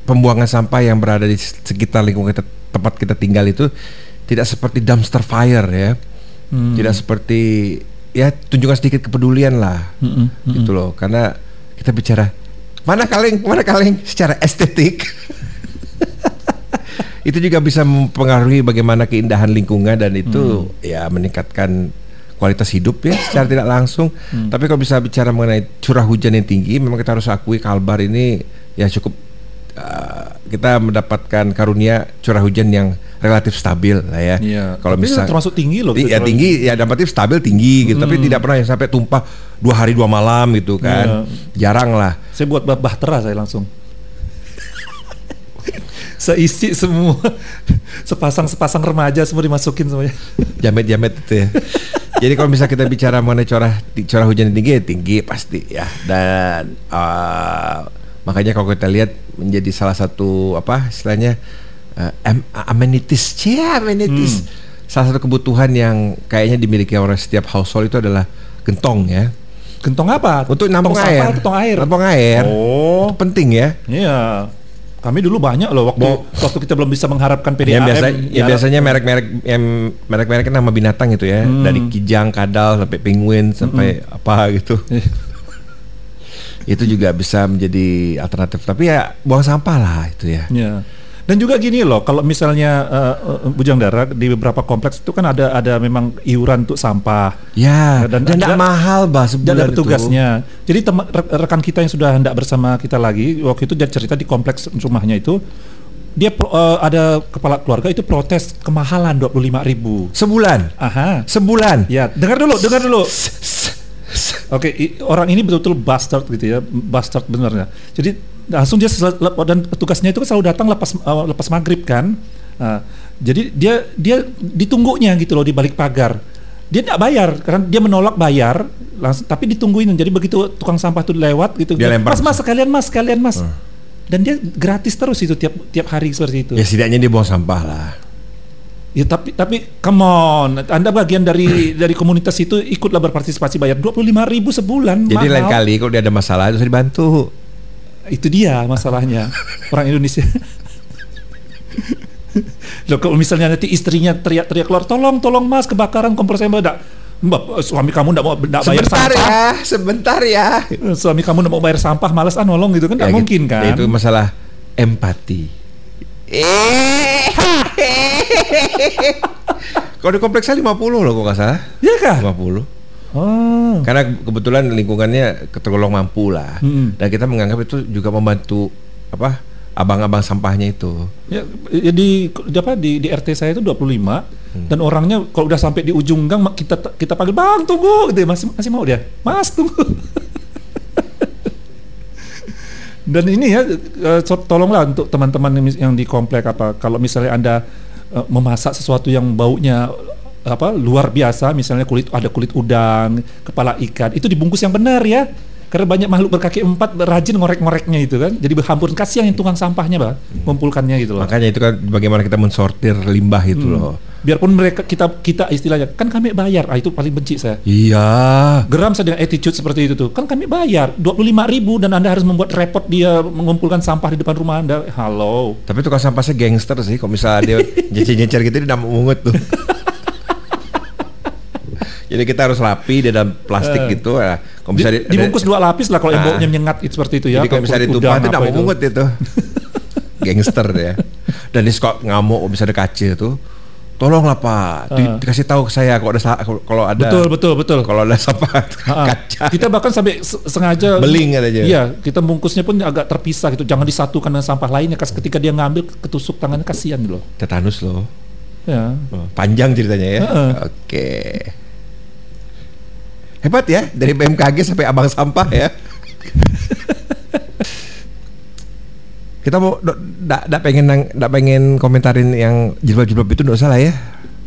pembuangan sampah yang berada di sekitar lingkungan kita, tempat kita tinggal itu tidak seperti dumpster fire ya, hmm. tidak seperti ya, tunjukkan sedikit kepedulian lah, hmm, hmm, gitu loh. Karena kita bicara mana kaleng, mana kaleng secara estetik itu juga bisa mempengaruhi bagaimana keindahan lingkungan dan itu hmm. ya meningkatkan kualitas hidup ya secara tidak langsung. Hmm. Tapi kalau bisa bicara mengenai curah hujan yang tinggi, memang kita harus akui Kalbar ini ya cukup. Uh, kita mendapatkan karunia curah hujan yang relatif stabil lah ya. Iya, kalau misalnya termasuk tinggi loh. Iya tinggi, ya dampaknya stabil tinggi gitu. Hmm. Tapi tidak pernah yang sampai tumpah dua hari dua malam gitu kan. Iya. Jarang lah. Saya buat bahtera saya langsung. Seisi semua, sepasang sepasang remaja semua dimasukin semuanya. Jamet-jamet itu ya. Jadi kalau misalnya kita bicara mengenai curah curah hujan yang tinggi, ya tinggi pasti ya. Dan uh, makanya kalau kita lihat menjadi salah satu apa istilahnya uh, am- amenities, cie amenities, hmm. salah satu kebutuhan yang kayaknya dimiliki oleh setiap household itu adalah gentong ya. Gentong apa? Untuk nampung air. Sampah, gentong air. Nampung air. Oh, itu penting ya. Iya. Kami dulu banyak loh waktu Bo- waktu kita belum bisa mengharapkan P D A M. Ya, biasa, ya biasanya merek-merek yang merek-merek nama binatang gitu ya, hmm. dari kijang, kadal sampai penguin sampai hmm. apa gitu. Itu juga bisa menjadi alternatif, tapi ya buang sampah lah itu ya. Ya. Dan juga gini loh, kalau misalnya uh, Bujang Dara di beberapa kompleks itu kan ada ada memang iuran untuk sampah. Ya. Dan tidak mahal bah sebulan itu. Tugasnya. Jadi tem- rekan kita yang sudah hendak bersama kita lagi waktu itu dia cerita di kompleks rumahnya itu dia pro, uh, ada kepala keluarga itu protes kemahalan dua puluh lima ribu sebulan. Aha. Sebulan. Ya. Dengar dulu, dengar dulu. Oke, okay, orang ini betul-betul bastard gitu ya, bastard benernya. Jadi langsung dia sel- dan tugasnya itu kan selalu datang lepas uh, lepas maghrib kan. Uh, jadi dia dia ditunggunya gitu loh di balik pagar. Dia tidak bayar karena dia menolak bayar, langsung, tapi ditungguin. Jadi begitu tukang sampah itu lewat gitu, dia dia, mas mas sekalian mas sekalian mas. Uh. Dan dia gratis terus itu tiap tiap hari seperti itu. Ya setidaknya dia buang sampah lah. Ya tapi tapi come on, Anda bagian dari dari komunitas itu, ikutlah berpartisipasi, bayar dua puluh lima ribu sebulan. Jadi mahal. Lain kali kalau dia ada masalah harus dibantu. Itu dia masalahnya orang Indonesia. Loh, kalau misalnya nanti istrinya teriak-teriak keluar, tolong tolong mas kebakaran kompor saya meledak, suami kamu tidak mau tidak bayar sebentar sampah ya, sebentar ya, suami kamu tidak mau bayar sampah, malas ah nolong gitu kan, tidak ya, mungkin kan. Ya, itu masalah empati. Kalau di kompleksnya lima puluh loh kok nggak salah ya kah? lima puluh. Oh. Karena kebetulan lingkungannya tergolong mampu lah, hmm. dan kita menganggap itu juga membantu apa abang-abang sampahnya itu. Ya, ya di, di apa di, di R T saya itu dua puluh lima, hmm. dan orangnya kalau udah sampai di ujung gang kita kita panggil, bang tunggu, gitu, masih masih mau dia, mas tunggu. Dan ini ya tolonglah untuk teman-teman yang di komplek apa, kalau misalnya Anda memasak sesuatu yang baunya apa luar biasa, misalnya kulit ada kulit udang, kepala ikan, itu dibungkus yang benar ya, karena banyak makhluk berkaki empat rajin ngorek-ngoreknya itu kan, jadi berhampur, kasihan yang tukang sampahnya bah, mengumpulkannya gitu loh. Makanya itu kan bagaimana kita mensortir limbah itu hmm. loh. Biarpun mereka kita kita istilahnya kan kami bayar, ah itu paling benci saya. Iya. Geram saya dengan attitude seperti itu tuh, kan kami bayar dua puluh lima ribu dan Anda harus membuat repot dia mengumpulkan sampah di depan rumah Anda. Halo. Tapi tukang sampahnya gangster sih, kalau misalnya dia nyecer-nyecer gitu dia mungut tuh. Jadi kita harus lapi di dalam plastik uh, gitu ya. Di, di, dibungkus dua lapis lah kalau nah, emboknya menyengat itu seperti itu ya. Jadi kalau bisa ditumpah itu tidak mau mungut itu. Gangster ya. Dan dia suka ngamuk bisa ada kaca tuh. Tolonglah Pak, di, uh. dikasih tahu ke saya kalau ada kalau ada betul betul betul kalau ada sampah uh, kaca. Kita bahkan sampai sengaja beling aja. Iya, kita bungkusnya pun agak terpisah gitu. Jangan disatukan dengan sampah lainnya. Ketika dia ngambil ketusuk tangannya, kasihan loh. Tetanus loh. Ya. Panjang ceritanya ya. Uh -uh. Oke. Okay. Hebat ya, dari B M K G sampai abang sampah ya. Kita mau ndak pengen ndak pengen komentarin yang jilbab-jilbab itu, ndak salah ya.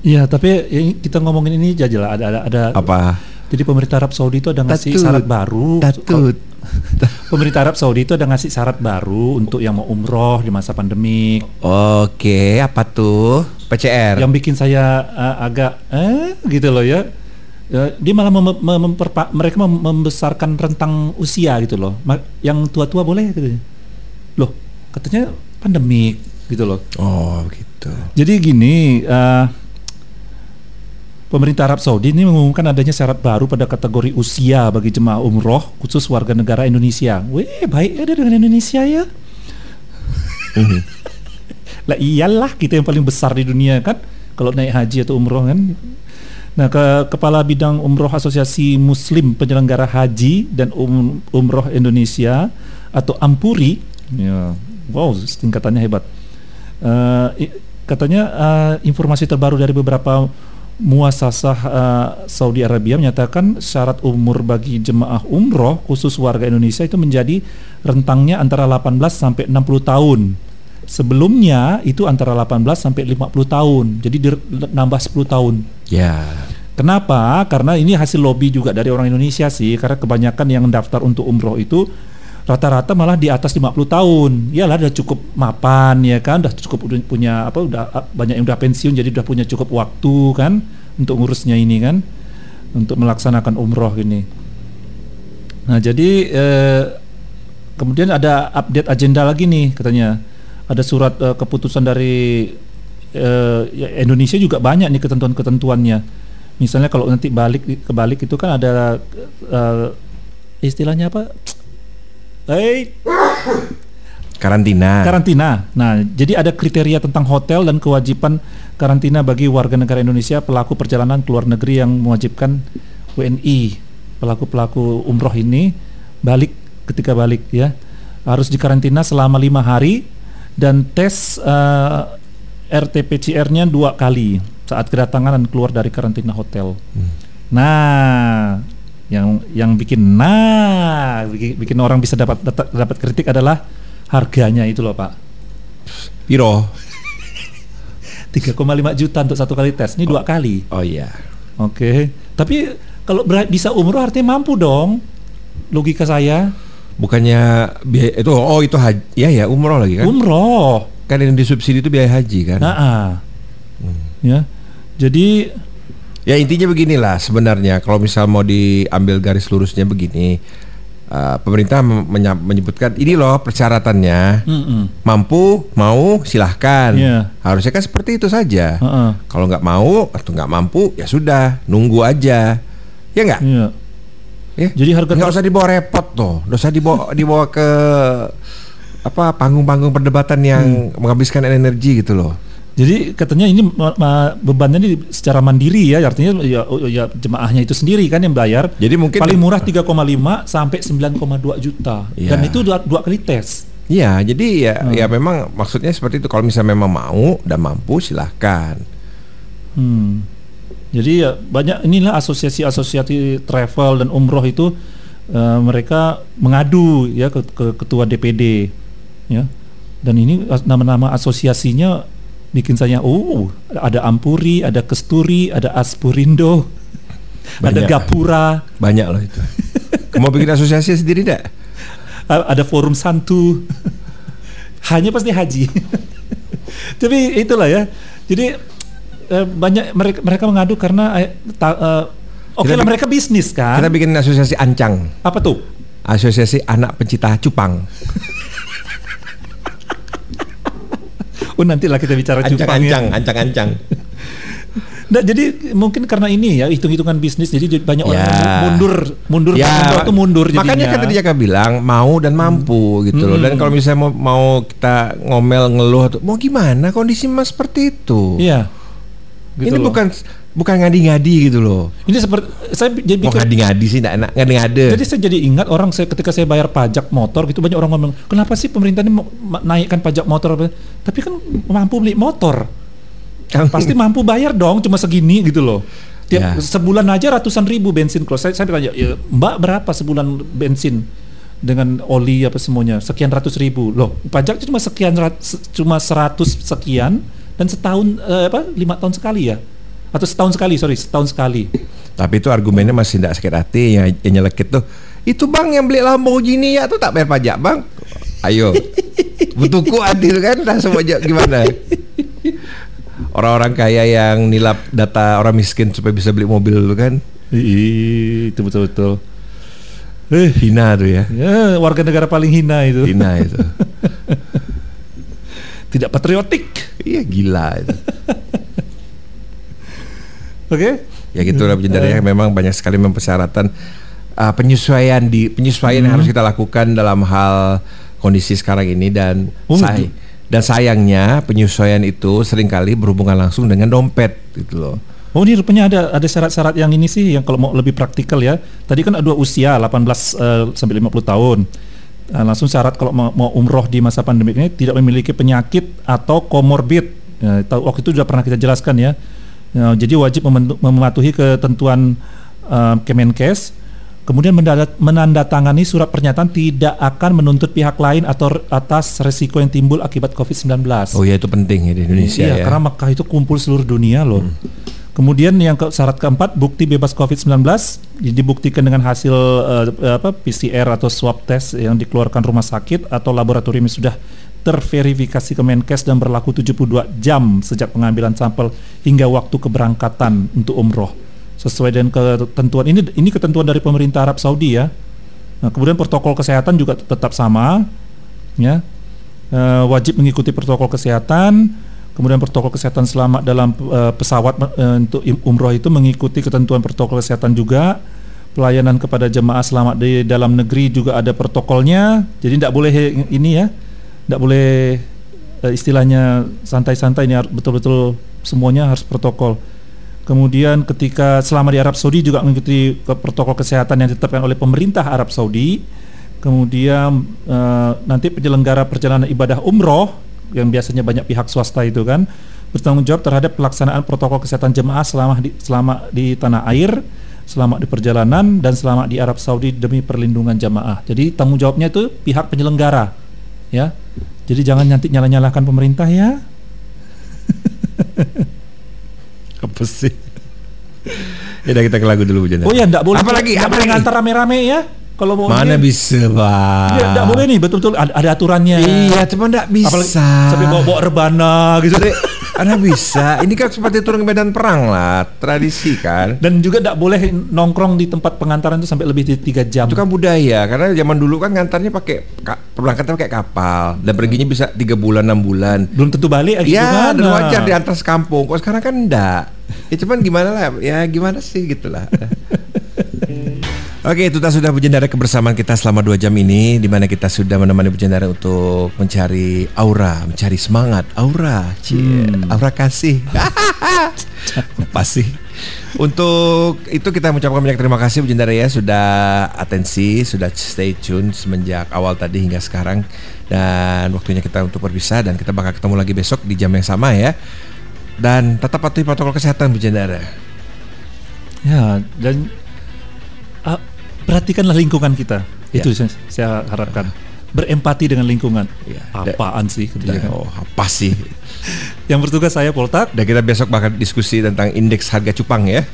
Iya, tapi ya, kita ngomongin ini aja lah, ada ada ada apa? Jadi pemerintah Arab Saudi itu ada ngasih tatut, syarat baru. Tatut. Pemerintah Arab Saudi itu ada ngasih syarat baru untuk yang mau umroh di masa pandemi. Oke, apa tuh? P C R. Yang bikin saya uh, agak eh gitu loh ya. Dia malah mem mem mereka mem membesarkan rentang usia gitu loh. Yang tua-tua boleh gitu. Loh, katanya pandemik gitu loh. Oh, gitu. Jadi gini, uh, pemerintah Arab Saudi ini mengumumkan adanya syarat baru pada kategori usia bagi jemaah umroh khusus warga negara Indonesia. Wih, baik ada dengan Indonesia ya. Lah iyalah, kita yang paling besar di dunia kan kalau naik haji atau umroh kan. Nah, ke Kepala Bidang Umroh Asosiasi Muslim Penyelenggara Haji dan um, Umroh Indonesia atau Ampuri, ya, wow, tingkatannya hebat. Uh, katanya uh, informasi terbaru dari beberapa muasasah uh, Saudi Arabia menyatakan syarat umur bagi jemaah umroh khusus warga Indonesia itu menjadi rentangnya antara delapan belas sampai enam puluh tahun. Sebelumnya itu antara delapan belas sampai lima puluh tahun. Jadi nambah sepuluh tahun. Ya. Yeah. Kenapa? Karena ini hasil lobby juga dari orang Indonesia sih, karena kebanyakan yang daftar untuk umroh itu rata-rata malah di atas lima puluh tahun. Iyalah, udah cukup mapan ya kan, udah cukup udah punya apa udah banyak yang udah pensiun, jadi udah punya cukup waktu kan untuk ngurusnya ini kan, untuk melaksanakan umroh ini. Nah, jadi eh, kemudian ada update agenda lagi nih katanya. Ada surat uh, keputusan dari uh, Indonesia juga banyak nih ketentuan-ketentuannya. Misalnya kalau nanti balik kebalik itu kan ada uh, istilahnya apa? Hey. Karantina. Karantina. Nah, jadi ada kriteria tentang hotel dan kewajiban karantina bagi warga negara Indonesia pelaku perjalanan ke luar negeri yang mewajibkan W N I pelaku-pelaku umroh ini balik ketika balik ya harus dikarantina selama lima hari. Dan tes uh, R T P C R-nya dua kali saat kedatangan dan keluar dari karantina hotel. Hmm. Nah, yang yang bikin nah bikin, bikin orang bisa dapat dapat kritik adalah harganya itu loh Pak. Piro? tiga koma lima juta untuk satu kali tes. Ini oh, dua kali. Oh iya. Oke. Okay. Tapi kalau bisa umroh artinya mampu dong. Logika saya. Bukannya biaya itu oh itu haji ya ya umroh lagi kan? Umroh kan yang disubsidi itu biaya haji kan? Hmm. Ya, jadi ya intinya beginilah sebenarnya kalau misal mau diambil garis lurusnya begini, uh, pemerintah menyebutkan ini loh persyaratannya, mm-mm, mampu mau silahkan, yeah, harusnya kan seperti itu saja. Uh-uh. Kalau nggak mau atau nggak mampu ya sudah nunggu aja, ya nggak? Yeah. Ya? Jadi harga nggak usah dibawa repot tuh, nggak usah dibawa dibawa ke apa panggung-panggung perdebatan yang hmm. menghabiskan energi gitu loh. Jadi katanya ini bebannya ini secara mandiri ya, artinya ya, ya jemaahnya itu sendiri kan yang bayar. Jadi mungkin paling murah tiga koma lima sampai sembilan koma dua juta ya. Dan itu dua, dua kali tes. Iya, jadi ya hmm. ya memang maksudnya seperti itu, kalau misalnya memang mau dan mampu silahkan. Hmm. Jadi ya banyak inilah asosiasi-asosiasi travel dan umroh itu uh, mereka mengadu ya ke, ke ketua D P D ya. Dan ini nama-nama asosiasinya bikin saya, oh ada Ampuri, ada Kesturi, ada Aspurindo, banyak, ada Gapura, banyak loh itu. Mau bikin asosiasi sendiri tidak? Ada Forum Santu, hanya pasti haji. Tapi itulah ya. Jadi eh, banyak mereka, mereka mengadu karena eh, eh, oke okay lah mereka bisnis kan. Kita bikin asosiasi ancang. Apa tuh? Asosiasi anak pencipta cupang. Oh nantilah kita bicara cupang ancang, ya. Ancang-ancang. Nah jadi mungkin karena ini ya hitung-hitungan bisnis, jadi banyak ya. orang mundur, mundur, ya. mundur itu mundur. Makanya kan tadi Jaka bilang mau dan mampu hmm. gitu loh. Dan kalau misalnya mau, mau kita ngomel ngeluh, mau gimana kondisi mas seperti itu? Iya. Gitu ini loh. bukan bukan ngadi-ngadi gitu loh. Ini seperti saya jadi pikir, oh, ngadi-ngadi sih enggak enak, ngadi-ngade. Jadi saya jadi ingat orang saya ketika saya bayar pajak motor gitu, banyak orang ngomong, "Kenapa sih pemerintah ini naikkan pajak motor?" Tapi kan mampu beli motor. Pasti mampu bayar dong, cuma segini gitu loh. Tiap ya. sebulan aja ratusan ribu bensin keluar. Saya saya tanya, ya, "Mbak, berapa sebulan bensin dengan oli apa semuanya?" Sekian ratus ribu. Loh, pajaknya cuma sekian cuma seratus sekian. Dan setahun eh, apa lima tahun sekali ya atau setahun sekali sorry setahun sekali. Tapi itu argumennya masih tidak sakit hati yang, yang nyelekit tuh. Itu bang yang beli Lamborghini ya tuh tak bayar pajak bang. Ayo, butuhku adil kan dah semua gimana? Orang-orang kaya yang nilap data orang miskin supaya bisa beli mobil tuh kan? Ih, itu betul-betul. Eh, hina tuh ya. Ya warga negara paling hina itu. Hina itu. Tidak patriotik. Iya gila itu. Oke. Okay. Ya gitu lah penjelasannya. Memang banyak sekali mempersyaratan uh, penyesuaian di penyesuaian hmm. yang harus kita lakukan dalam hal kondisi sekarang ini dan oh, say- dan sayangnya penyesuaian itu seringkali berhubungan langsung dengan dompet gitu loh. Oh ini rupanya ada ada syarat-syarat yang ini sih yang kalau mau lebih praktikal ya. Tadi kan ada usia delapan belas uh, sampai lima puluh tahun. Nah, langsung syarat kalau mau umroh di masa pandemi ini tidak memiliki penyakit atau komorbid. Ya, waktu itu sudah pernah kita jelaskan ya. Ya jadi wajib membentuk, mematuhi ketentuan uh, Kemenkes. Kemudian menandatangani surat pernyataan tidak akan menuntut pihak lain atau atas resiko yang timbul akibat covid sembilan belas. Oh ya itu penting ya di Indonesia ya. Iya, karena Mekah itu kumpul seluruh dunia loh. Hmm. Kemudian yang ke, syarat keempat bukti bebas covid sembilan belas dibuktikan dengan hasil uh, apa P C R atau swab test yang dikeluarkan rumah sakit atau laboratorium yang sudah terverifikasi Kemenkes dan berlaku tujuh puluh dua jam sejak pengambilan sampel hingga waktu keberangkatan untuk umroh. Sesuai dengan ketentuan ini ini ketentuan dari pemerintah Arab Saudi ya. Nah, kemudian protokol kesehatan juga tetap sama ya. E, wajib mengikuti protokol kesehatan. Kemudian protokol kesehatan selamat dalam e, pesawat e, untuk umroh itu mengikuti ketentuan protokol kesehatan juga. Pelayanan kepada jemaah selamat di dalam negeri juga ada protokolnya. Jadi tidak boleh ini ya. Tidak boleh e, istilahnya santai-santai, ini betul-betul semuanya harus protokol. Kemudian ketika selama di Arab Saudi juga mengikuti protokol kesehatan yang ditetapkan oleh pemerintah Arab Saudi. Kemudian uh, nanti penyelenggara perjalanan ibadah umroh yang biasanya banyak pihak swasta itu kan bertanggung jawab terhadap pelaksanaan protokol kesehatan jemaah selama di, selama di tanah air, selama di perjalanan dan selama di Arab Saudi demi perlindungan jemaah. Jadi tanggung jawabnya itu pihak penyelenggara ya. Jadi jangan nanti nyalah-nyalahkan pemerintah ya. Apa sih? Ya udah kita ke lagu dulu. Bujana. Oh ya, enggak boleh. Apalagi, apalagi ngantar rame-rame ya. Kalau mau mana ini, bisa pak? Ya nggak boleh nih, betul-betul ada, ada aturannya. Iya, cuma nggak bisa. Apalagi sampai bawa-bawa rebana gitu deh. Anda bisa. Ini kan seperti turun ke medan perang lah, tradisi kan. Dan juga tidak boleh nongkrong di tempat pengantaran itu sampai lebih dari tiga jam. Itu kan budaya, karena zaman dulu kan ngantarnya pakai perberangkatan pakai kapal dan perginya bisa tiga bulan enam bulan. Belum tentu balik lagi. Ya, dan wajar diantar sekampung. Kok sekarang kan enggak. Ya cuman gimana lah, ya gimana sih gitulah. Oke, itu sudah Pujendara kebersamaan kita selama dua jam ini, di mana kita sudah menemani Pujendara untuk mencari aura, mencari semangat, aura, cie, hmm. aura kasih. Apa sih? Untuk itu kita mengucapkan banyak terima kasih Pujendara ya, sudah atensi, sudah stay tune semenjak awal tadi hingga sekarang. Dan waktunya kita untuk berpisah dan kita bakal ketemu lagi besok di jam yang sama ya. Dan tetap patuhi protokol kesehatan Pujendara. Ya, dan perhatikanlah lingkungan kita. Ya. Itu saya, saya harapkan. Berempati dengan lingkungan. Ya. Apaan da, sih kebijakan? Oh, apa sih? Yang bertugas saya Poltek. Dan kita besok bakal diskusi tentang indeks harga cupang ya.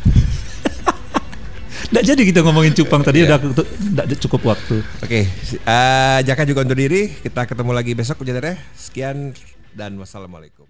Nggak jadi kita ngomongin cupang tadi ya. Udah nggak cukup waktu. Oke, okay. uh, Jaka juga untuk diri. Kita ketemu lagi besok Pujendara. Sekian dan wassalamualaikum.